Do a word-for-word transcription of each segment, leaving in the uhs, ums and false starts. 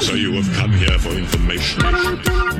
So you have come here for information.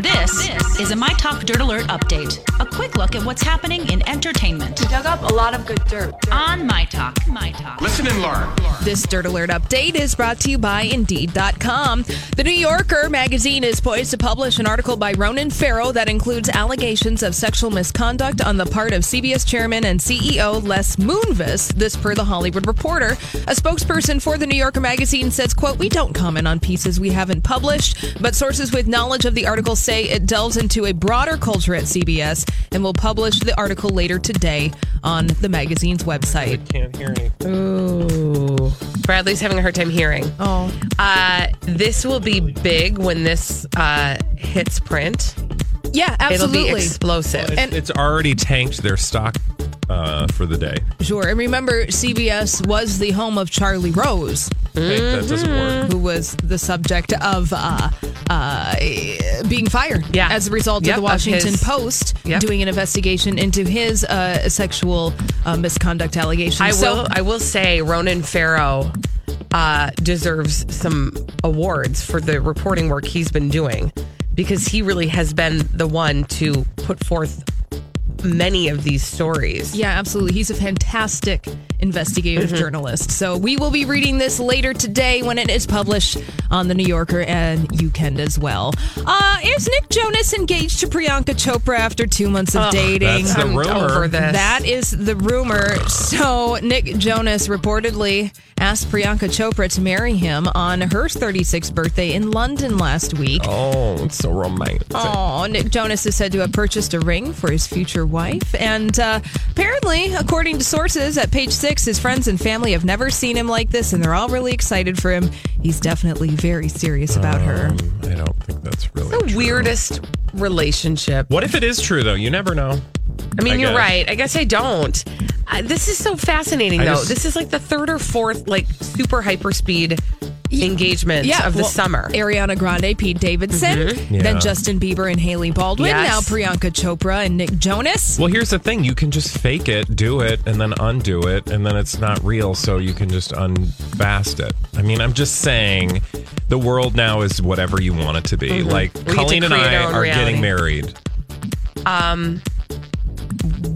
This, this is a My Top Dirt Alert update. A quick look at what's happening in entertainment. We dug up a lot of good dirt. dirt. On My Talk. My Talk. Listen and learn. This Dirt Alert update is brought to you by indeed dot com. The New Yorker magazine is poised to publish an article by Ronan Farrow that includes allegations of sexual misconduct on the part of C B S chairman and C E O Les Moonves, this per The Hollywood Reporter. A spokesperson for The New Yorker magazine says, quote, "We don't comment on pieces we have haven't published, but sources with knowledge of the article say it delves into a broader culture at C B S and will publish the article later today on the magazine's website." I can't hear anything. Ooh. Bradley's having a hard time hearing. Oh. Uh, this will be big when this uh, hits print. Yeah, absolutely. It'll be explosive. Well, it's, and- it's already tanked their stock uh, for the day. Sure. And remember, C B S was the home of Charlie Rose. Okay, that doesn't work. Who was the subject of uh, uh, being fired yeah. as a result yep, of the Washington of his, Post yep. doing an investigation into his uh, sexual uh, misconduct allegations. I so, will I will say Ronan Farrow uh, deserves some awards for the reporting work he's been doing, because he really has been the one to put forth many of these stories. Yeah, absolutely. He's a fantastic investigative mm-hmm. journalist. So we will be reading this later today when it is published on The New Yorker, and you can as well. Uh, is Nick Jonas engaged to Priyanka Chopra after two months of oh, dating? That's the I'm rumor. Over this. That is the rumor. So Nick Jonas reportedly asked Priyanka Chopra to marry him on her thirty-sixth birthday in London last week. Oh, it's so romantic. Oh, Nick Jonas is said to have purchased a ring for his future wife. And uh, apparently, according to sources at Page Six, his friends and family have never seen him like this, and they're all really excited for him. He's definitely very serious about um, her. I don't think that's really it's the true. Weirdest relationship. What if it is true, though? You never know. I mean, I you're guess. right. I guess I don't. Uh, this is so fascinating, I though. Just, this is like the third or fourth, like, super hyper-speed yeah, engagement yeah, of the well, summer. Ariana Grande, Pete Davidson, mm-hmm. yeah. then Justin Bieber and Hailey Baldwin, yes. now Priyanka Chopra and Nick Jonas. Well, here's the thing. You can just fake it, do it, and then undo it, and then it's not real, so you can just unfast it. I mean, I'm just saying, the world now is whatever you want it to be. Mm-hmm. Like, we Colleen and I are reality. getting married. Um...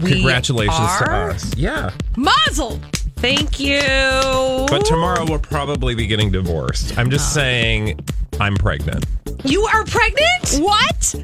We Congratulations are? to us. Yeah. Mazel! Thank you. But tomorrow we'll probably be getting divorced. I'm just oh. saying I'm pregnant. You are pregnant? What?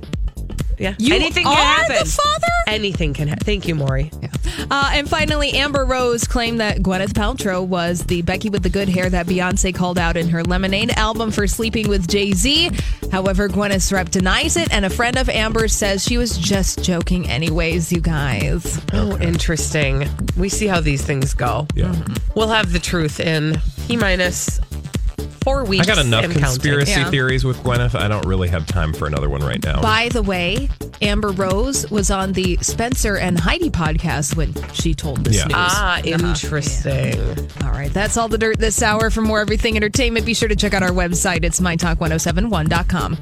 Yeah. You Anything are can happen. the father? Anything can happen. Thank you, Maury. Yeah. Uh, and finally, Amber Rose claimed that Gwyneth Paltrow was the Becky with the good hair that Beyonce called out in her Lemonade album for sleeping with Jay-Z. However, Gwyneth's rep denies it, and a friend of Amber says she was just joking anyways, you guys. Okay. Oh, interesting. We see how these things go. Yeah. Mm-hmm. We'll have the truth in T-minus four weeks. I got enough conspiracy yeah. theories with Gwyneth. I don't really have time for another one right now. By the way, Amber Rose was on the Spencer and Heidi podcast when she told this yeah. news. Ah, interesting. Uh-huh. All right. That's all the dirt this hour. For more everything entertainment, be sure to check out our website. It's my talk ten seventy-one dot com.